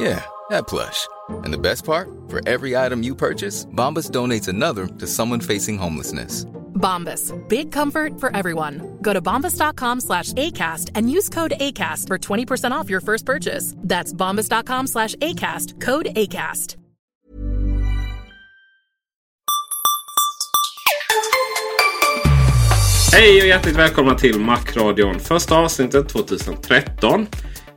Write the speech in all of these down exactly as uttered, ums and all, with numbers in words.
Yeah, that plush. And the best part? For every item you purchase, Bombas donates another to someone facing homelessness. Bombas, big comfort for everyone. Go to bombas dot com slash A C A S T and use code ACAST for twenty percent off your first purchase. That's bombas dot com slash A C A S T, code ACAST. Hej och hjärtligt välkomna till Macradion, första avsnittet tjugohundratretton.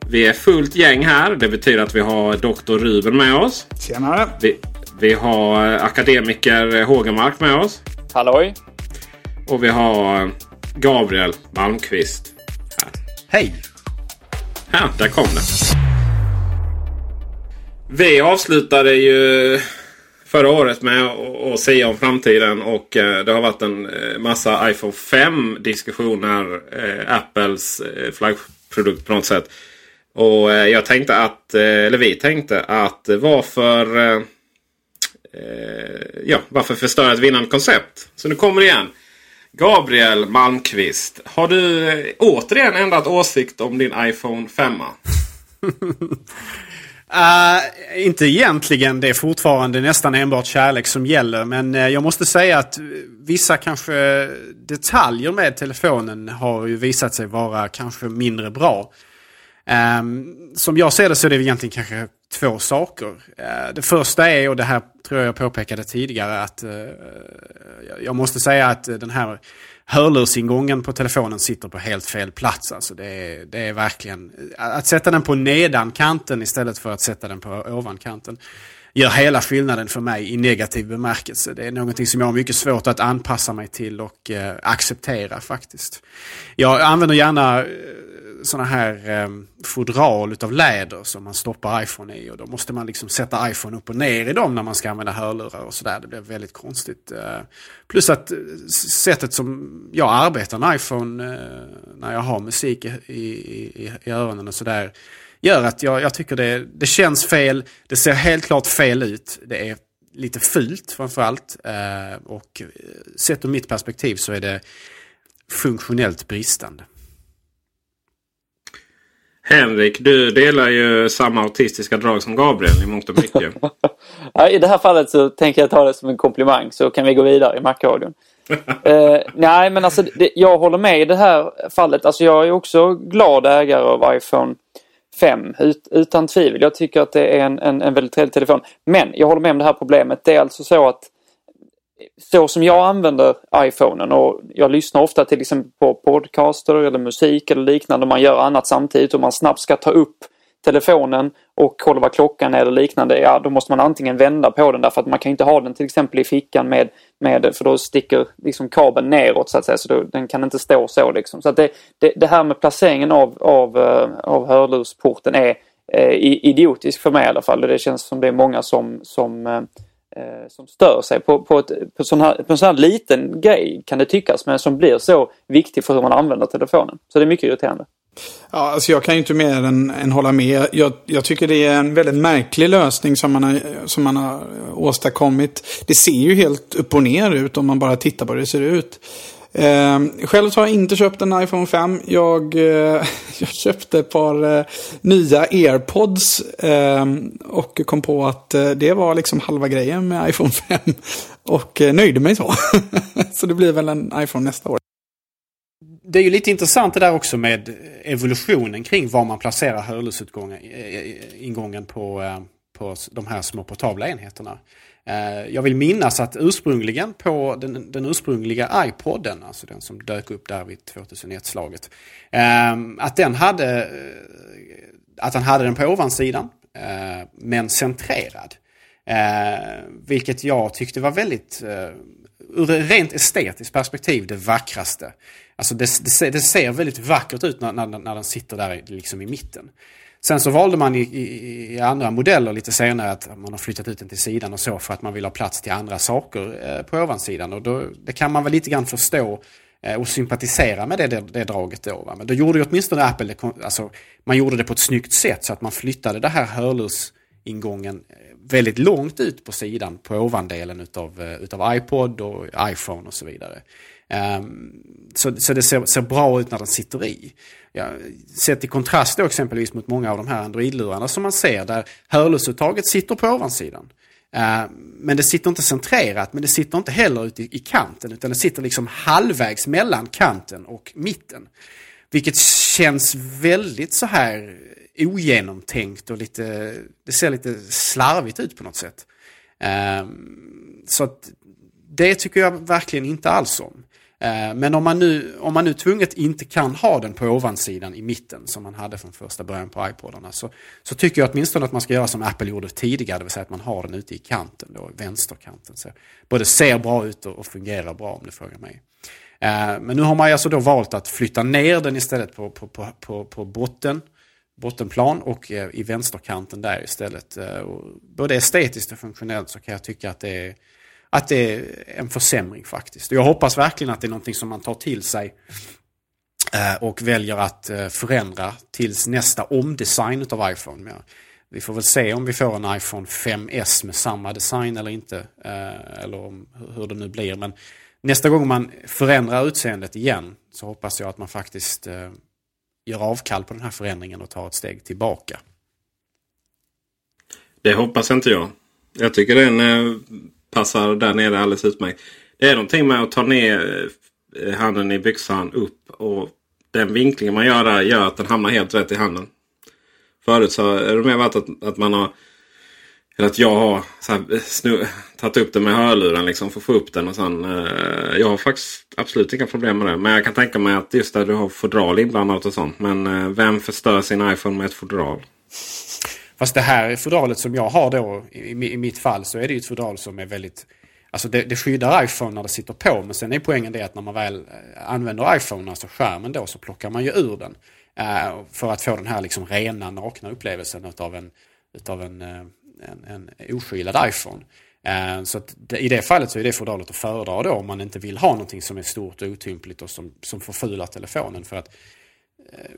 Vi är fullt gäng här. Det betyder att vi har doktor Ruben med oss. Tjenare. Vi, vi har akademiker Hågemark med oss. Halloj. Och vi har Gabriel Malmqvist här. Hej. Ja, där kom det. Vi avslutade ju förra året med att säga om framtiden. Och det har varit en massa iPhone fem-diskussioner. Apples flaggprodukt på något sätt. Och jag tänkte att, eller vi tänkte att varför, eh, ja, varför förstöra ett vinnande koncept? Så nu kommer det igen. Gabriel Malmqvist, har du återigen ändrat åsikt om din iPhone fem? uh, inte egentligen, det är fortfarande nästan enbart kärlek som gäller. Men jag måste säga att vissa kanske detaljer med telefonen har ju visat sig vara kanske mindre bra. Um, som jag ser det så är det egentligen kanske två saker. Uh, det första är, och det här tror jag jag påpekade tidigare, att uh, jag måste säga att den här hörlursingången på telefonen sitter på helt fel plats. Alltså det är, det är verkligen, att sätta den på nedankanten istället för att sätta den på ovankanten gör hela skillnaden för mig i negativ bemärkelse. Det är någonting som jag har mycket svårt att anpassa mig till och uh, acceptera faktiskt. Jag använder gärna uh, sådana här eh, fodral utav läder som man stoppar iPhone i, och då måste man liksom sätta iPhone upp och ner i dem när man ska använda hörlurar och sådär. Det blev väldigt konstigt. Eh, plus att sättet som jag arbetar med iPhone eh, när jag har musik i, i, i öronen och sådär gör att jag, jag tycker det, det känns fel. Det ser helt klart fel ut. Det är lite fult framförallt eh, och sett ur mitt perspektiv så är det funktionellt bristande. Henrik, du delar ju samma autistiska drag som Gabriel i mångt och mycket. Ja, i det här fallet så tänker jag ta det som en komplimang, så kan vi gå vidare i Macradion. eh, nej, men alltså det, jag håller med i det här fallet. Alltså jag är också glad ägare av iPhone fem, ut, utan tvivel. Jag tycker att det är en, en, en väldigt trevlig telefon. Men jag håller med om det här problemet. Det är alltså så att så som jag använder iPhonen, och jag lyssnar ofta till exempel på podcaster eller musik eller liknande, man gör annat samtidigt och man snabbt ska ta upp telefonen och kolla vad klockan är eller liknande, ja, då måste man antingen vända på den, därför att man kan inte ha den till exempel i fickan med, med för då sticker liksom kabeln neråt så att säga, så då, den kan inte stå så liksom. Så att det, det, det här med placeringen av, av, av hörlursporten är eh, idiotisk för mig i alla fall, och det känns som det är många som, som eh, som stör sig på, på, ett, på, sån här, på en sån här liten grej kan det tyckas, men som blir så viktig för hur man använder telefonen. Så det är mycket irriterande. Ja, alltså jag kan ju inte mer än, än hålla med. Jag, jag tycker det är en väldigt märklig lösning som man, har, som man har åstadkommit. Det ser ju helt upp och ner ut om man bara tittar på hur det ser ut. Eh, själv har jag inte köpt en iPhone fem. Jag, eh, jag köpte ett par eh, nya AirPods eh, och kom på att eh, det var liksom halva grejen med iPhone fem och eh, nöjde mig så. Så det blir väl en iPhone nästa år. Det är ju lite intressant det där också med evolutionen kring var man placerar hörlursutgången ingången på, på de här små portabla enheterna. Jag vill minnas att ursprungligen på den, den ursprungliga iPoden, alltså den som dök upp där vid tjugohundraett-slaget, att den hade, att den hade den på ovansidan men centrerad. Vilket jag tyckte var väldigt, ur rent estetiskt perspektiv, det vackraste. Alltså det, det, ser, det ser väldigt vackert ut när, när, när den sitter där liksom i mitten. Sen så valde man i, i, i andra modeller lite senare att man har flyttat ut den till sidan och så för att man vill ha plats till andra saker eh, på ovansidan. Och då, det kan man väl lite grann förstå eh, och sympatisera med det, det, det draget då. Va? Men då gjorde ju åtminstone Apple, det, alltså, man gjorde det på ett snyggt sätt så att man flyttade det här hörlursingången väldigt långt ut på sidan på ovandelen utav, utav iPod och iPhone och så vidare. Um, så, så det ser, ser bra ut när den sitter i. Ja, sett i kontrast då exempelvis mot många av de här Android-lurarna som man ser där hörlursuttaget sitter på ovansidan. Uh, men det sitter inte centrerat, men det sitter inte heller ute i, i kanten, utan det sitter liksom halvvägs mellan kanten och mitten. Vilket känns väldigt så här ogenomtänkt och lite, det ser lite slarvigt ut på något sätt. Uh, så att det tycker jag verkligen inte alls om. Men om man nu, om man nu tvunget inte kan ha den på ovansidan i mitten som man hade från första början på iPodarna, så, så tycker jag åtminstone att man ska göra som Apple gjorde tidigare, det vill säga att man har den ute i kanten, då, vänsterkanten. Så både ser bra ut och fungerar bra om du frågar mig. Men nu har man alltså då valt att flytta ner den istället på, på, på, på, på botten, bottenplan och i vänsterkanten där istället. Både estetiskt och funktionellt så kan jag tycka att det är Att det är en försämring faktiskt. Jag hoppas verkligen att det är någonting som man tar till sig och väljer att förändra tills nästa omdesign av iPhone. Men vi får väl se om vi får en iPhone fem S med samma design eller inte. Eller om hur det nu blir. Men nästa gång man förändrar utseendet igen så hoppas jag att man faktiskt gör avkall på den här förändringen och tar ett steg tillbaka. Det hoppas inte jag. Jag tycker det är en... passar där nere alldeles utmärkt. Det är någonting med att ta ner handen i byxan upp, och den vinklingen man gör där gör att den hamnar helt rätt i handen. Förut så är det mer varit att, att man har, eller att jag har så här, snu, tagit upp den med hörluren liksom för att få upp den och sen, eh, jag har faktiskt absolut inga problem med det, men jag kan tänka mig att just där du har fodral inblandat och sånt, men eh, vem förstör sin iPhone med ett fodral? Fast det här fodralet som jag har då, i, i mitt fall, så är det ju ett fodral som är väldigt... Alltså det, det skyddar iPhone när det sitter på. Men sen är poängen det att när man väl använder iPhone, alltså skärmen då, så plockar man ju ur den. Eh, för att få den här liksom rena, nakna upplevelsen utav en, utav en, en, en oskyddad iPhone. Eh, så att det, i det fallet så är det fodralet att föredra då, om man inte vill ha någonting som är stort och otympligt och som, som förfular telefonen. För att... Eh,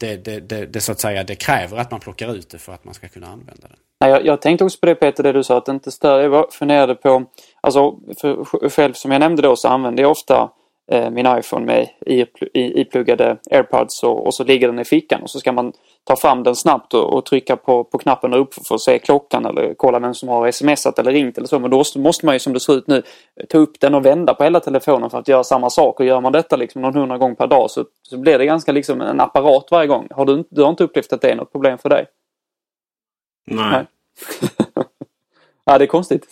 Det, det, det, det, så att säga, det kräver att man plockar ut det för att man ska kunna använda det. Jag, jag tänkte också på det, Peter, det du sa, att det inte stör. Jag funderade på, alltså för, själv som jag nämnde då, så använder jag ofta eh, min iPhone med i, i, ipluggade AirPods och, och så ligger den i fickan och så ska man ta fram den snabbt och, och trycka på, på knappen upp för att se klockan eller kolla vem som har smsat eller ringt eller så. Men då måste man ju, som det ser ut nu, ta upp den och vända på hela telefonen för att göra samma sak. Och gör man detta liksom någon hundra gånger per dag så, så blir det ganska liksom en apparat varje gång. Har du, du har inte upplevt att det är något problem för dig? Nej. Nej. Ja, det är konstigt.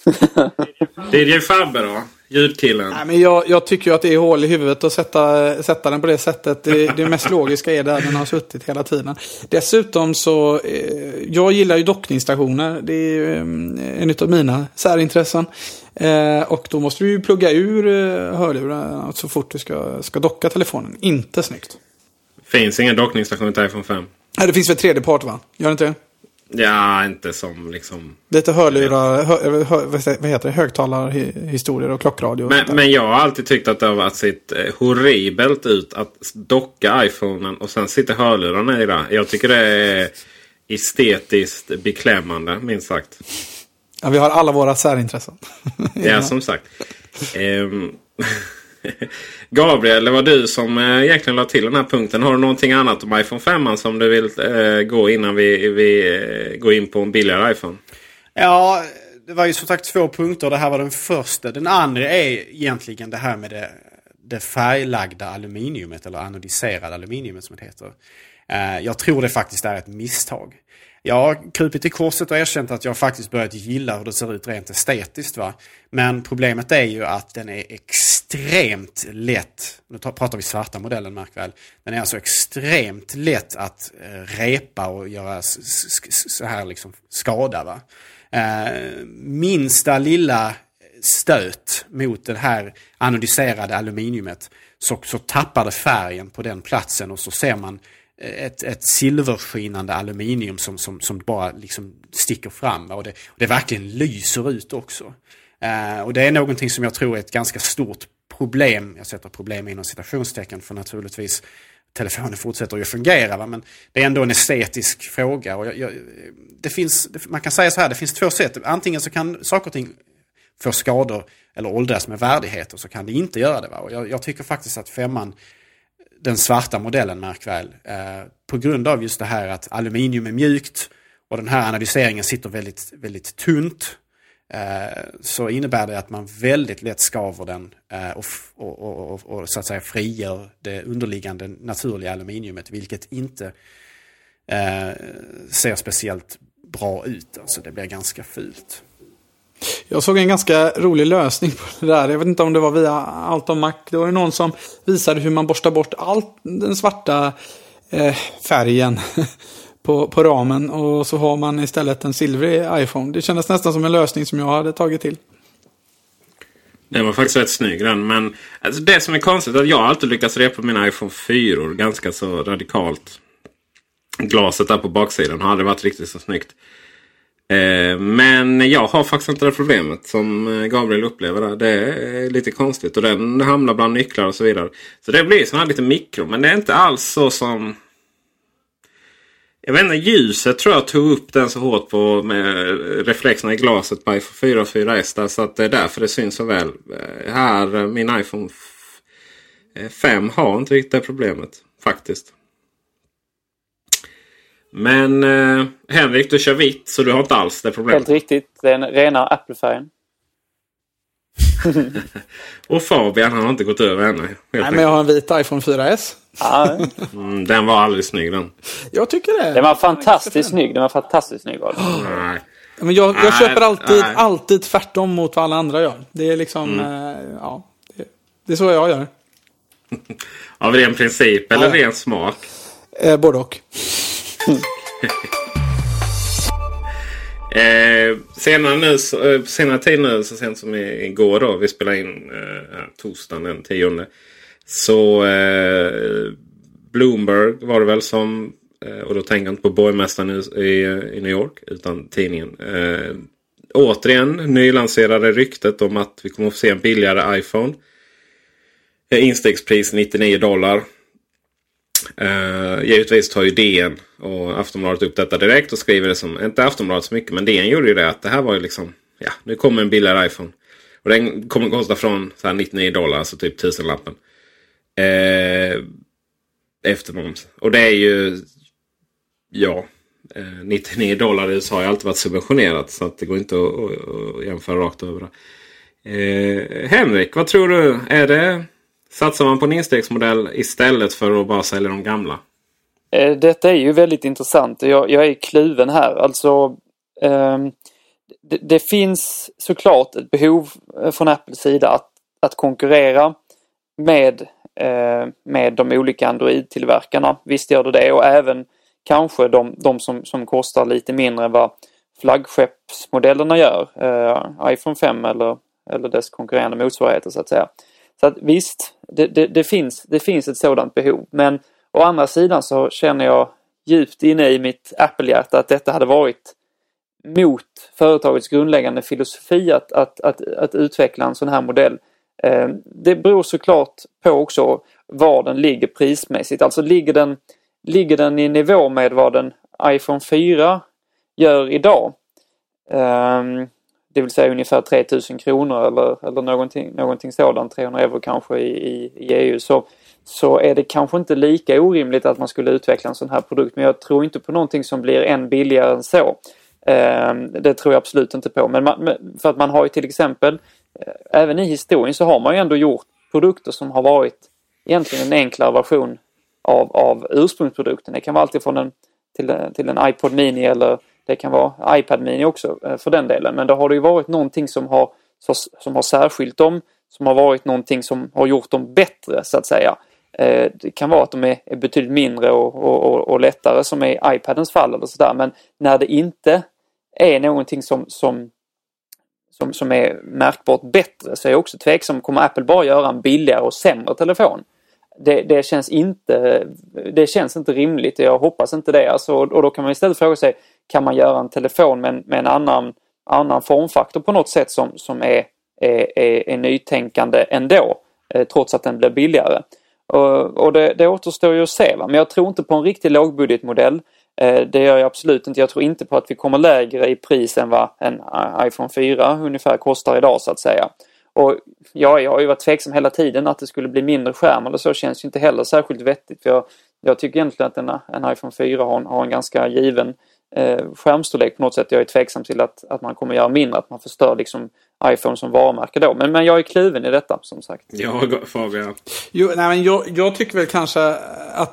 Det är ju Fabbe då, ljudkillen. Nej, men jag, jag tycker ju att det är hål i huvudet att sätta, sätta den på det sättet. Det, det mest logiska är där den har suttit hela tiden. Dessutom så, eh, jag gillar ju dockningsstationer. Det är ju eh, en av mina särintressen. Eh, och då måste du ju plugga ur eh, hörlurarna så fort du ska, ska docka telefonen. Inte snyggt. Finns ingen dockningsstation till iPhone fem? Nej, det finns väl tredjepart, va? Gör det inte det? Ja, inte som liksom... Lite hörlura, hö, hö, vad heter det, högtalarhistorier och klockradio. Men, och men jag har alltid tyckt att det har sett horribelt ut att docka iPhonen och sen sitter hörlurarna i det. Jag tycker det är estetiskt beklämmande, minst sagt. Ja, vi har alla våra särintressen. Ja, som sagt. ehm, Gabriel, det var du som egentligen la till den här punkten. Har du någonting annat om iPhone fem som du vill eh, gå innan vi, vi eh, går in på en billigare iPhone? Ja, det var ju som sagt två punkter. Det här var den första. Den andra är egentligen det här med det, det färglagda aluminiumet, eller anodiserade aluminiumet som det heter. Eh, jag tror det faktiskt är ett misstag. Jag har krupit i korset och erkänt att jag faktiskt börjat gilla hur det ser ut rent estetiskt, va? Men problemet är ju att den är extremt lätt, nu pratar vi svarta modellen, märk väl. Den är alltså extremt lätt att repa och göra så här liksom skada, va? Minsta lilla stöt mot det här anodiserade aluminiumet så, så tappar det färgen på den platsen och så ser man Ett, ett silverskinande aluminium som, som, som bara liksom sticker fram. Och det, och det verkligen lyser ut också. Eh, och det är någonting som jag tror är ett ganska stort problem. Jag sätter problem inom citationstecken, för naturligtvis telefonen fortsätter ju fungera. Va? Men det är ändå en estetisk fråga. Och jag, jag, det finns, man kan säga så här, det finns två sätt. Antingen så kan saker och ting få skador eller åldras med värdighet, och så kan det inte göra det. Va? Och jag, jag tycker faktiskt att femman, den svarta modellen, märk väl, eh, på grund av just det här att aluminium är mjukt och den här analyseringen sitter väldigt, väldigt tunt, eh, så innebär det att man väldigt lätt skaver den eh, och, och, och, och, och så att säga frigör det underliggande naturliga aluminiumet, vilket inte eh, ser speciellt bra ut. Alltså det blir ganska fult. Jag såg en ganska rolig lösning på det där. Jag vet inte om det var via Altom Mac. Det var ju någon som visade hur man borstar bort allt den svarta eh, färgen på, på ramen. Och så har man istället en silvrig iPhone. Det kändes nästan som en lösning som jag hade tagit till. Det var faktiskt rätt snygg den. Men alltså, det som är konstigt är att jag alltid lyckas repa mina iPhone fyra ganska så radikalt. Glaset där på baksidan har aldrig varit riktigt så snyggt. Men jag har faktiskt inte det problemet som Gabriel upplever där. Det är lite konstigt. Och den hamnar bland nycklar och så vidare. Så det blir sån här lite mikro. Men det är inte alls så som... Jag vet inte, ljuset tror jag tog upp den så hårt på med reflexerna i glaset på iPhone fyra och fyra S. Där, så att det är därför det syns så väl. Här, min iPhone fem har inte riktigt det problemet faktiskt. Men eh, Henrik, du kör vitt, så du har inte alls det problemet. Helt riktigt, det är en rena Apple-färgen. Och Fabian, han har inte gått över ännu. Nej, men jag har en vit iPhone fyra S. Ja. Mm, den var alldeles snygg den. Jag tycker det. Den var fantastiskt den. snygg, den var fantastiskt snygg. Nej. Men jag, jag köper alltid, alltid tvärtom mot vad alla andra gör. Det är liksom, mm. eh, ja, det, det är så jag gör. Av ren princip eller ja. Ren smak? Eh, både och. eh, senare, nu, senare tid nu, så sent som igår då, vi spelade in eh, torsdagen den tionde, så eh, Bloomberg var det väl som eh, och då tänker jag inte på borgmästaren i, i, i New York utan tidningen, eh, återigen nylanserade ryktet om att vi kommer att få se en billigare iPhone, eh, instegspris nittionio dollar. Uh, givetvis tar ju D N och Aftonbladet upp detta direkt och skriver det som, inte Aftonbladet så mycket, men D N gjorde ju det att det här var ju liksom, ja, nu kommer en billigare iPhone och den kommer kosta från så här nittionio dollar, alltså typ tusenlappen uh, efter moms, och det är ju ja uh, nittionio dollar i U S A har ju alltid varit subventionerat, så att det går inte att, att, att jämföra rakt över. uh, Henrik, vad tror du, är det satsar man på en instegsmodell istället för att bara sälja de gamla? Detta är ju väldigt intressant. Jag, jag är kluven här. Alltså, eh, det, det finns såklart ett behov från Apples sida att, att konkurrera med, eh, med de olika Android-tillverkarna. Visst gör det det. Och även kanske de, de som, som kostar lite mindre än vad flaggskeppsmodellerna gör. Eh, iPhone fem eller, eller dess konkurrerande motsvarigheter så att säga. Så att visst, det, det, det, finns, det finns ett sådant behov. Men å andra sidan så känner jag djupt inne i mitt Apple-hjärta att detta hade varit mot företagets grundläggande filosofi att, att, att, att utveckla en sån här modell. Eh, det beror såklart på också var den ligger prismässigt. Alltså ligger den, ligger den i nivå med vad den iPhone fyra gör idag? Eh, det vill säga ungefär tre tusen kronor eller, eller någonting, någonting sådant, trehundra euro kanske i, i, i E U, så, så är det kanske inte lika orimligt att man skulle utveckla en sån här produkt. Men jag tror inte på någonting som blir än billigare än så. Eh, det tror jag absolut inte på. Men man, för att man har ju till exempel, eh, även i historien så har man ju ändå gjort produkter som har varit egentligen en enklare version av, av ursprungsprodukten. Det kan vara alltid från en, till, till en iPod mini eller det kan vara iPad mini också för den delen. Men då har det ju varit någonting som har, som har särskilt dem. Som har varit någonting som har gjort dem bättre så att säga. Det kan vara att de är betydligt mindre och, och, och lättare som är iPadens fall eller sådär. Men när det inte är någonting som, som, som, som är märkbart bättre så är jag också tveksam. Kommer Apple bara göra en billigare och sämre telefon? Det, det, känns inte, det känns inte rimligt. Jag hoppas inte det. Alltså, och då kan man istället fråga sig, kan man göra en telefon med, med en annan, annan formfaktor på något sätt som, som är, är, är, är nytänkande ändå, eh, trots att den blir billigare. Och, och det, det återstår ju att se. Va? Men jag tror inte på en riktig lågbudgetmodell. Eh, det gör jag absolut inte. Jag tror inte på att vi kommer lägre i pris än vad en iPhone fyra ungefär kostar idag så att säga. Och ja, jag har ju varit tveksam hela tiden att det skulle bli mindre skärm eller så, känns ju inte heller särskilt vettigt. För jag, jag tycker egentligen att en, en iPhone fyra har en, har en ganska given eh, skärmstorlek på något sätt. Jag är tveksam till att, att man kommer göra mindre, att man förstör liksom iPhone som varumärke då. Men, men jag är kluven i detta som sagt. Ja, Fabian. Jo, nej, men jag, jag tycker väl kanske att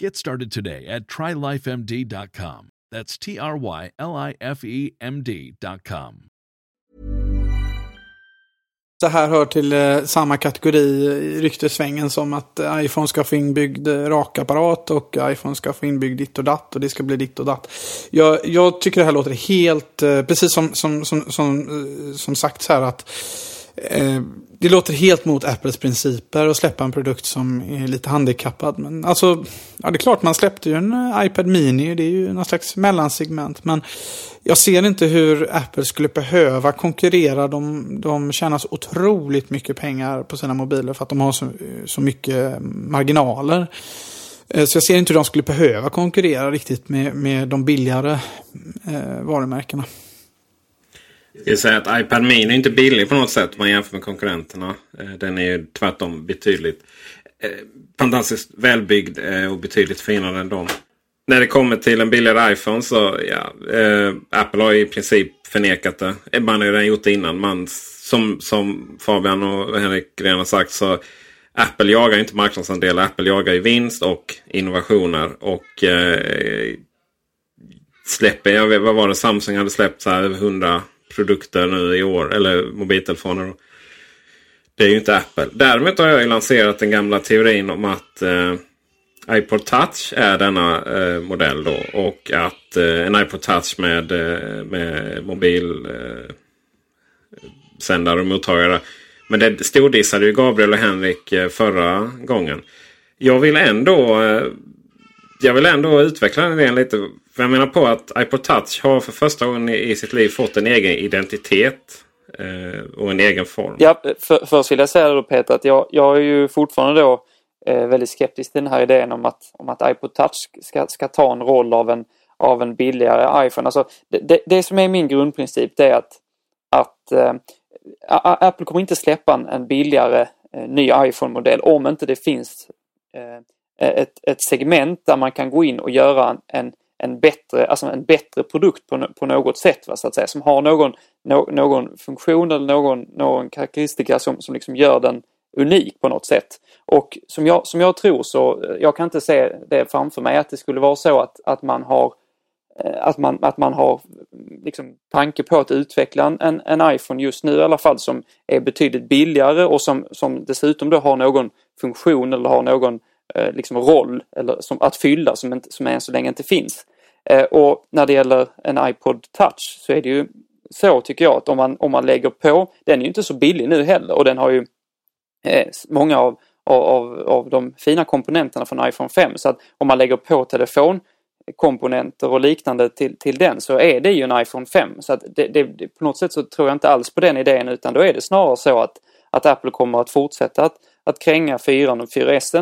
Get started today at try life M D dot com. That's T R Y L I F E M D dot com. Det här hör till eh, samma kategori i ryktesvängen som att eh, iPhone ska få inbyggd eh, rakapparat och iPhone ska få inbyggd ditt och datt och det ska bli ditt och datt. Jag, jag tycker det här låter helt, eh, precis som, som, som, som, eh, som sagt så här att eh, det låter helt mot Apples principer att släppa en produkt som är lite handikappad. Men alltså, ja, det är klart, man släppte ju en iPad mini, det är ju någon slags mellansegment. Men jag ser inte hur Apple skulle behöva konkurrera. De, de tjänar så otroligt mycket pengar på sina mobiler för att de har så, så mycket marginaler. Så jag ser inte hur de skulle behöva konkurrera riktigt med, med de billigare eh, varumärkena. Jag säger att iPad mini är inte billig på något sätt om man jämför med konkurrenterna. Den är ju tvärtom betydligt fantastiskt välbyggd och betydligt finare än dem. När det kommer till en billigare iPhone så ja, eh, Apple har i princip förnekat det. Man har ju redan gjort det innan. Man, som, som Fabian och Henrik redan har sagt, så Apple jagar inte marknadsandelar. Apple jagar ju vinst och innovationer. Och eh, släpper, jag vet, vad var det? Samsung hade släppt så här hundra produkter nu i år. Eller mobiltelefoner då. Det är ju inte Apple. Däremot har jag ju lanserat den gamla teorin om att eh, iPod Touch är denna eh, modell då, och att eh, en iPod Touch med, eh, med mobil eh, sändare och mottagare. Men det stordissade ju Gabriel och Henrik eh, förra gången. Jag vill ändå eh, jag vill ändå utveckla den igen lite. För jag menar på att iPod Touch har för första gången i, i sitt liv fått en egen identitet eh, och en egen form. Ja, för, först vill jag säga då, Peter, att jag, jag är ju fortfarande då väldigt skeptisk till den här idén om att, om att iPod Touch ska, ska ta en roll av en, av en billigare iPhone. Alltså, det, det, det som är min grundprincip, det är att, att äh, Apple kommer inte släppa en, en billigare äh, ny iPhone-modell om inte det finns äh, ett, ett segment där man kan gå in och göra en, en, en, bättre, alltså en bättre produkt på, på något sätt, va, så att säga, som har någon, no, någon funktion eller någon, någon karaktäristika som, som liksom gör den unik på något sätt. Och som jag, som jag tror, så jag kan inte se det framför mig att det skulle vara så att, att man har att man, att man har liksom tanke på att utveckla en, en iPhone just nu i alla fall som är betydligt billigare och som, som dessutom då har någon funktion eller har någon eh, liksom roll eller som, att fylla som, inte, som än så länge inte finns. Eh, och när det gäller en iPod Touch så är det ju så, tycker jag, att om man, om man lägger på, den är ju inte så billig nu heller, och den har ju eh, många av Av, av de fina komponenterna från iPhone fem, så att om man lägger på telefonkomponenter och liknande till, till den, så är det ju en iPhone fem, så att det, det, på något sätt så tror jag inte alls på den idén, utan då är det snarare så att, att Apple kommer att fortsätta att, att kränga fyran och fyra S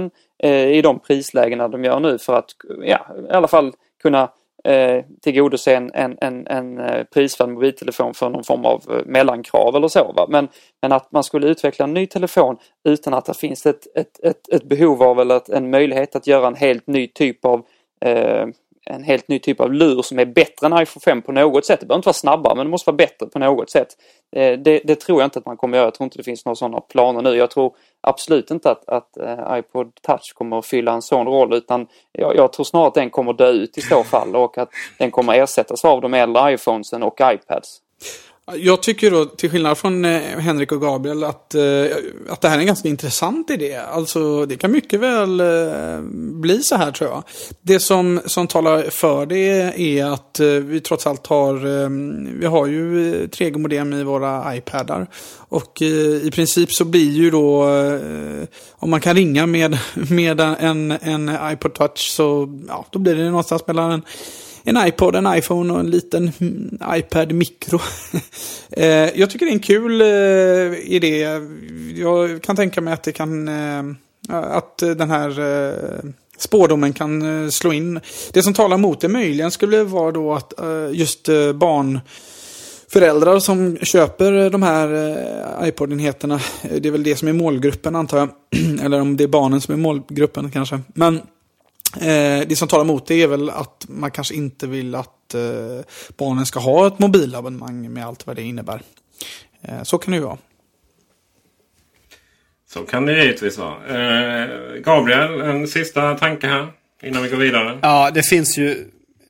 eh, i de prislägena de gör nu för att ja, i alla fall kunna eh, tillgodose en, en, en, en prisvärd mobiltelefon för någon form av mellankrav eller så, va? Men, men att man skulle utveckla en ny telefon utan att det finns ett, ett, ett, ett behov av eller ett, en möjlighet att göra en helt ny typ av eh, en helt ny typ av lur som är bättre än iPhone fem på något sätt. Det behöver inte vara snabbare, men det måste vara bättre på något sätt. Eh, det, det tror jag inte att man kommer göra. Jag tror inte det finns några sådana planer nu. Jag tror absolut inte att, att eh, iPod Touch kommer att fylla en sån roll, utan jag, jag tror snarare att den kommer dö ut i så fall och att den kommer ersättas av de äldre iPhonesen och iPads. Jag tycker då, till skillnad från Henrik och Gabriel, att, att det här är en ganska intressant idé. Alltså, det kan mycket väl bli så här, tror jag. Det som, som talar för det är att vi trots allt har, vi har ju tre G-modem i våra iPadar. Och i princip så blir ju då, om man kan ringa med, med en, en iPod Touch, så ja, då blir det någonstans mellan en En iPod, en iPhone och en liten iPad micro. Jag tycker det är en kul idé. Jag kan tänka mig att det kan, att den här spårdomen kan slå in. Det som talar mot det möjligen skulle vara då att just barn, föräldrar som köper de här iPod-enheterna, det är väl det som är målgruppen, antar jag. Eller om det är barnen som är målgruppen kanske. Men Eh, det som talar emot det är väl att man kanske inte vill att eh, barnen ska ha ett mobilabonnemang med allt vad det innebär. Eh, så kan det ju vara. Så kan det givetvis vara. Eh, Gabriel, en sista tanke här innan vi går vidare. Ja, det finns ju,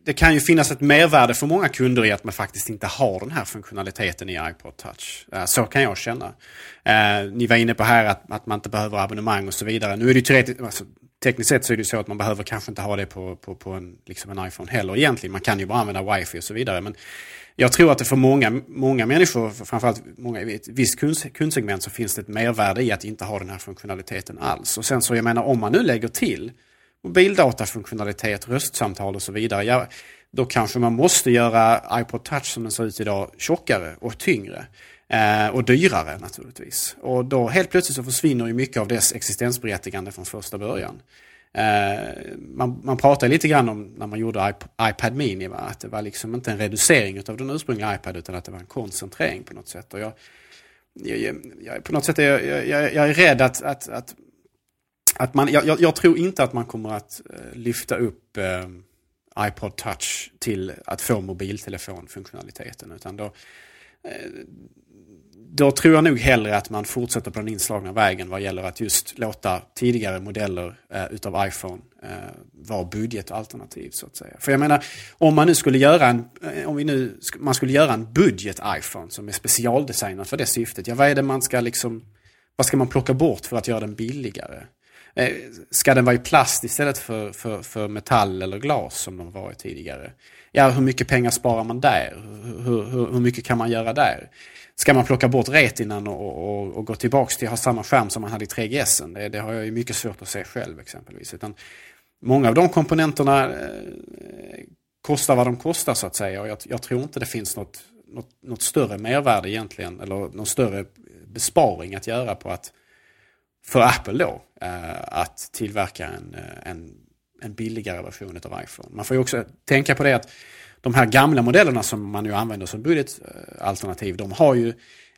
det kan ju finnas ett mervärde för många kunder i att man faktiskt inte har den här funktionaliteten i iPod Touch. Så kan jag känna. Eh, ni var inne på här att, att man inte behöver abonnemang och så vidare. Nu är det ju tillräckligt, alltså, tekniskt sett så är det så att man behöver kanske inte ha det på, på, på en, liksom en iPhone heller egentligen. Man kan ju bara använda wifi och så vidare. Men jag tror att det för många, många människor, framförallt många, ett visst kundsegment, så finns det ett mervärde i att inte ha den här funktionaliteten alls. Och sen så, jag menar, om man nu lägger till mobildatafunktionalitet, röstsamtal och så vidare, ja, då kanske man måste göra iPod Touch som den ser ut idag tjockare och tyngre. Och dyrare naturligtvis. Och då helt plötsligt så försvinner ju mycket av dess existensberättigande från första början. Eh, man, man pratade lite grann om när man gjorde iP- iPad mini, va? Att det var liksom inte en reducering av den ursprungliga iPad utan att det var en koncentrering på något sätt. Och jag, jag, jag, på något sätt är jag, jag, jag är rädd att, att, att, att man, jag, jag tror inte att man kommer att lyfta upp eh, iPod Touch till att få mobiltelefonfunktionaliteten, utan då eh, Då tror jag nog hellre att man fortsätter på den inslagna vägen vad gäller att just låta tidigare modeller eh, utav iPhone eh, vara budgetalternativ, så att säga. För jag menar, om man nu skulle göra en, om vi nu sk- man skulle göra en budget-iPhone som är specialdesignad för det syftet, ja, vad är det man ska liksom, vad ska man plocka bort för att göra den billigare? Eh, ska den vara i plast istället för, för, för metall eller glas som de varit tidigare? Ja, hur mycket pengar sparar man där? Hur, hur, hur mycket kan man göra där? Ska man plocka bort retinan och, och, och gå tillbaka till att ha samma skärm som man hade i tre G S? Det, det har jag ju mycket svårt att se själv exempelvis. Utan många av de komponenterna eh, kostar vad de kostar, så att säga. Och jag, jag tror inte det finns något, något, något större mervärde egentligen, eller någon större besparing att göra på att, för Apple då, eh, att tillverka en, en, en billigare version av iPhone. Man får ju också tänka på det att de här gamla modellerna som man ju använder som budgetalternativ, de har ju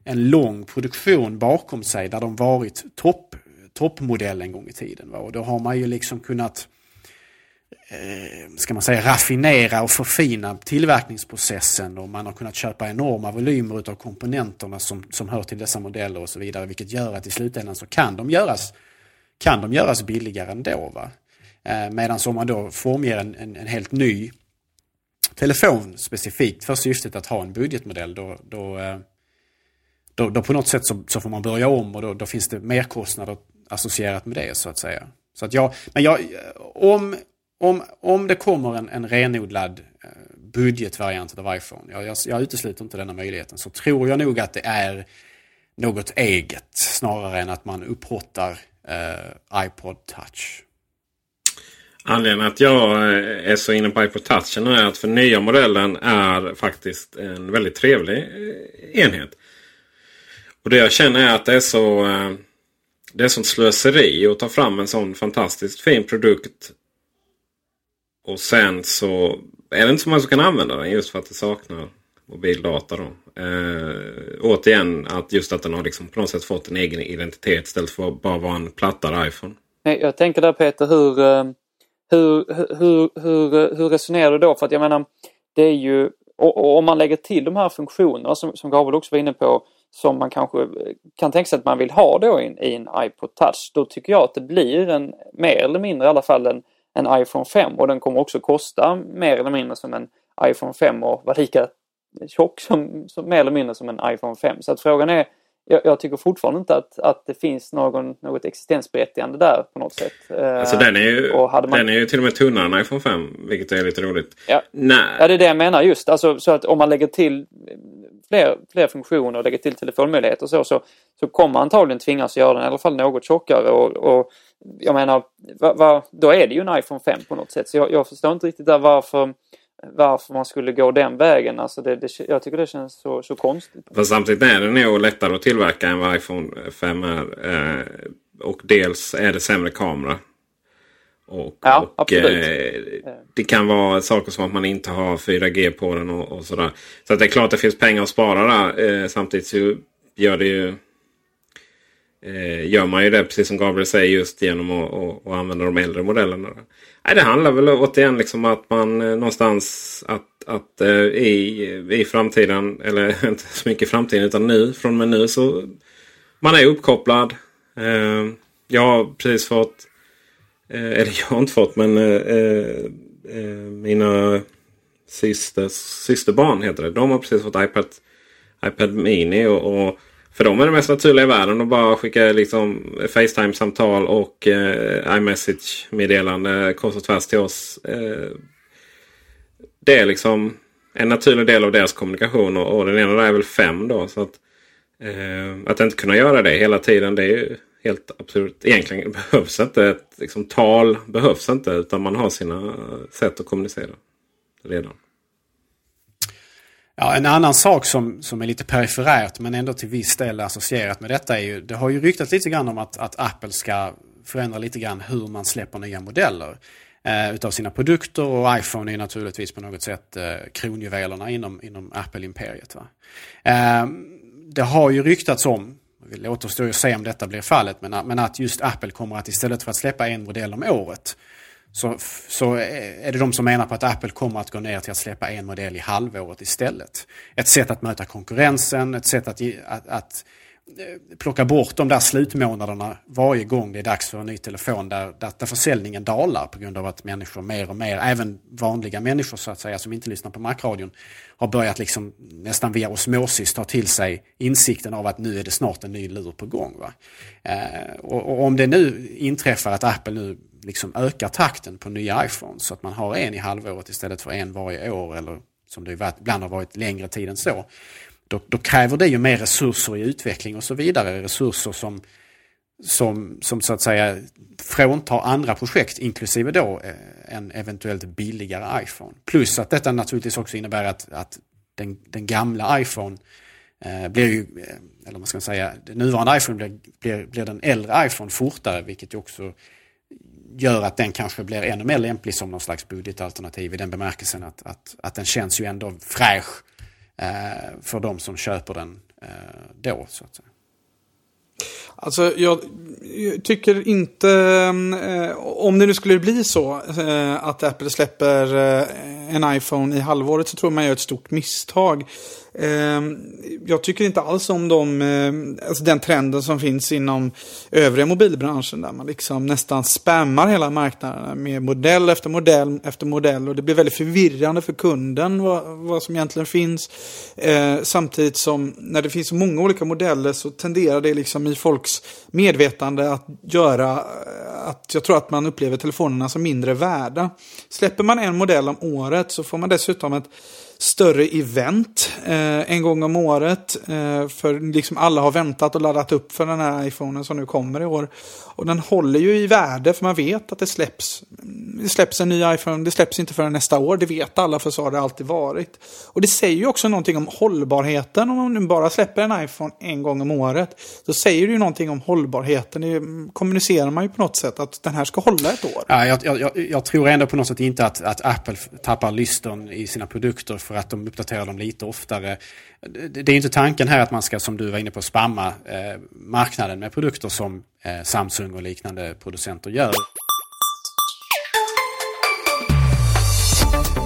en lång produktion bakom sig där de varit topp, toppmodell en gång i tiden. Va? Och då har man ju liksom kunnat, eh, ska man säga, raffinera och förfina tillverkningsprocessen, och man har kunnat köpa enorma volymer utav komponenterna som, som hör till dessa modeller och så vidare, vilket gör att i slutändan så kan de göras, kan de göras billigare ändå. Va? Eh, medan om man då formger en, en, en helt ny telefon specifikt för syftet att ha en budgetmodell, då, då, då, då på något sätt så, så får man börja om, och då, då finns det mer kostnader associerat med det, så att säga. Så att jag, men jag, om, om, om det kommer en, en renodlad budgetvariant av iPhone, jag, jag, jag utesluter inte denna möjligheten, så tror jag nog att det är något eget snarare än att man upphottar eh, iPod Touch. Anledningen att jag är så inne på iPod Touchen är att för nya modellen är faktiskt en väldigt trevlig enhet. Och det jag känner är att det är så det är sånt slöseri att ta fram en sån fantastiskt fin produkt. Och sen så är det inte så många som kan använda den just för att det saknar mobildata då. Eh, återigen att just att den har liksom på något sätt fått en egen identitet istället för att bara vara en plattare iPhone. Jag tänker där, Peter, hur... Hur, hur, hur, hur resonerar du då? För att jag menar, det är ju, och, och om man lägger till de här funktionerna som, som Gabriel också var inne på, som man kanske kan tänka sig att man vill ha då in, i en iPod Touch, då tycker jag att det blir en, mer eller mindre i alla fall, en, en iPhone fem, och den kommer också kosta mer eller mindre som en iPhone fem och vara lika tjock som, som mer eller mindre som en iPhone fem. Så att frågan är, Jag, jag tycker fortfarande inte att, att det finns någon, något existensberättigande där på något sätt. Alltså den är ju, och hade man... den är ju till och med tunnare än iPhone fem, vilket är lite roligt. Ja, Nej. ja det är det jag menar just. Alltså, så att om man lägger till fler, fler funktioner och lägger till telefonmöjligheter och så, så, så kommer man antagligen tvingas göra den i alla fall något tjockare. Och, och jag menar, va, va, då är det ju en iPhone fem på något sätt. Så jag, jag förstår inte riktigt där varför... varför man skulle gå den vägen. Alltså det, det, jag tycker det känns så, så konstigt. Fast samtidigt är den nog lättare att tillverka än vad iPhone fem är. Eh, och dels är det sämre kamera. Och, ja, och eh, det kan vara saker som att man inte har fyra G på den och, och sådär. Så att det är klart att det finns pengar att spara där. Eh, samtidigt så gör det ju... Eh, gör man ju det, precis som Gabriel säger, just genom att, att, att använda de äldre modellerna. Nej, det handlar väl återigen liksom att man eh, någonstans att, att eh, i, i framtiden, eller inte så mycket i framtiden utan nu, från och med nu, så man är uppkopplad. Eh, jag har precis fått eh, eller jag har inte fått, men eh, eh, mina systers, systerbarn heter det, de har precis fått iPad, iPad mini och, och för dem är det mest naturliga i världen att bara skicka liksom FaceTime-samtal och eh, iMessage-meddelande kors och tvärs till oss. Eh, det är liksom en naturlig del av deras kommunikation, och, och den ena där är väl fem då. Så att, eh, att inte kunna göra det hela tiden, det är ju helt absurt. Egentligen behövs inte ett liksom, tal, behövs inte, utan man har sina sätt att kommunicera redan. Ja, en annan sak som, som är lite periferärt men ändå till viss del associerat med detta är ju, det har ju ryktats lite grann om att, att Apple ska förändrar lite grann hur man släpper nya modeller eh, utav sina produkter, och iPhone är naturligtvis på något sätt eh, kronjuvelerna inom, inom Apple-imperiet. Va? Eh, det har ju ryktats om, det återstår ju att se om detta blir fallet, men, men att just Apple kommer att istället för att släppa en modell om året, så, så är det de som menar på att Apple kommer att gå ner till att släppa en modell i halvåret istället. Ett sätt att möta konkurrensen, ett sätt att, att, att plocka bort de där slutmånaderna varje gång det är dags för en ny telefon där, där, där försäljningen dalar på grund av att människor mer och mer, även vanliga människor så att säga som inte lyssnar på Macradion, har börjat liksom nästan via osmosis ta till sig insikten av att nu är det snart en ny lur på gång. Va? Eh, och, och om det nu inträffar att Apple nu liksom ökar takten på nya iPhone så att man har en i halvåret istället för en varje år, eller som det ibland har varit längre tid än så, Då, då kräver det ju mer resurser i utveckling och så vidare. Resurser som, som, som så att säga fråntar andra projekt, inklusive då en eventuellt billigare iPhone. Plus att detta naturligtvis också innebär att, att den, den gamla iPhone eh, blir ju, eller man ska säga, den nuvarande iPhone blir, blir, blir den äldre iPhone fortare, vilket ju också gör att den kanske blir ännu mer lämplig som någon slags budgetalternativ i den bemärkelsen att, att, att den känns ju ändå fräsch för de som köper den då, så att säga. Alltså jag tycker inte, om det nu skulle bli så att Apple släpper en iPhone i halvåret, så tror man gör ett stort misstag. Jag tycker inte alls om de, alltså den trenden som finns inom övriga mobilbranschen där man liksom nästan spammar hela marknaden med modell efter modell efter modell, och det blir väldigt förvirrande för kunden vad, vad som egentligen finns. Eh, samtidigt som när det finns så många olika modeller så tenderar det liksom i folks medvetande att göra att jag tror att man upplever telefonerna som mindre värda. Släpper man en modell om året så får man dessutom ett större event eh, en gång om året, eh, för liksom alla har väntat och laddat upp för den här iPhonen som nu kommer i år, och den håller ju i värde för man vet att det släpps det släpps en ny iPhone, det släpps inte förrän nästa år, det vet alla, för så har det alltid varit. Och det säger ju också någonting om hållbarheten. Om man nu bara släpper en iPhone en gång om året så säger det ju någonting om hållbarheten, det kommunicerar man ju på något sätt att den här ska hålla ett år. Ja, jag, jag, jag tror ändå på något sätt inte att, att Apple tappar lysten i sina produkter för att de uppdaterar dem lite oftare. Det är inte tanken här att man ska, som du var inne på, spamma eh, marknaden med produkter som eh, Samsung och liknande producenter gör.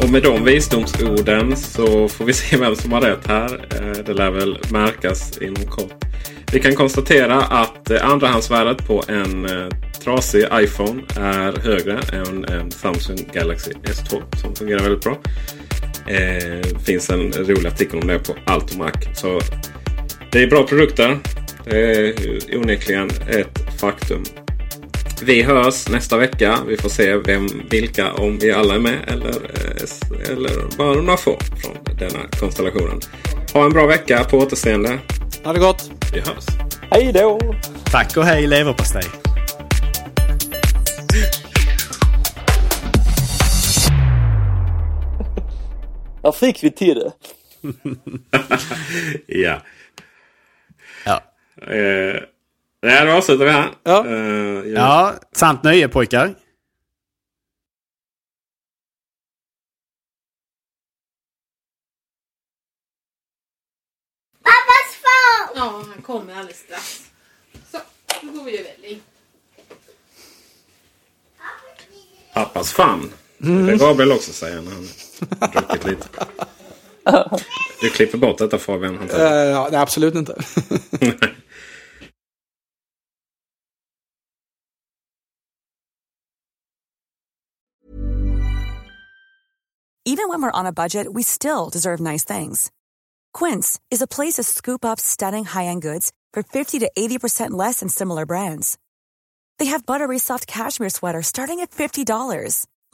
Och med de visdomsorden så får vi se vem som har rätt här. Eh, det lär väl märkas inom kort. Vi kan konstatera att eh, andrahandsvärdet på en eh, trasig iPhone är högre än en Samsung Galaxy S tolv som fungerar väldigt bra. Eh, finns en rolig artikel om det på Altom Mac. Så det är bra produkter. Det är onekligen ett faktum. Vi hörs nästa vecka. Vi får se vem, vilka, om vi alla är med eller, eller bara några få från denna konstellationen. Ha en bra vecka, på återseende. Ha det gott. Vi hörs. Hej då. Tack och hej, leverpastej. Där fick vi till det. ja. Ja. Eh, nej, då avslutar vi här. Ja. Eh, ja, sant nöje pojkar. Pappas far! Ja, han kommer alldeles strax. Så, nu går vi ju väldigt. Pappas fan. Mm. Det är Gabriel också säger när han druckit lite. Du klipper bort detta Fabian. Uh, ja, nej, absolut inte. Even when we're on a budget, we still deserve nice things. Quince is a place to scoop up stunning high-end goods for fifty to eighty percent less than similar brands. They have buttery soft cashmere sweaters starting at fifty dollars.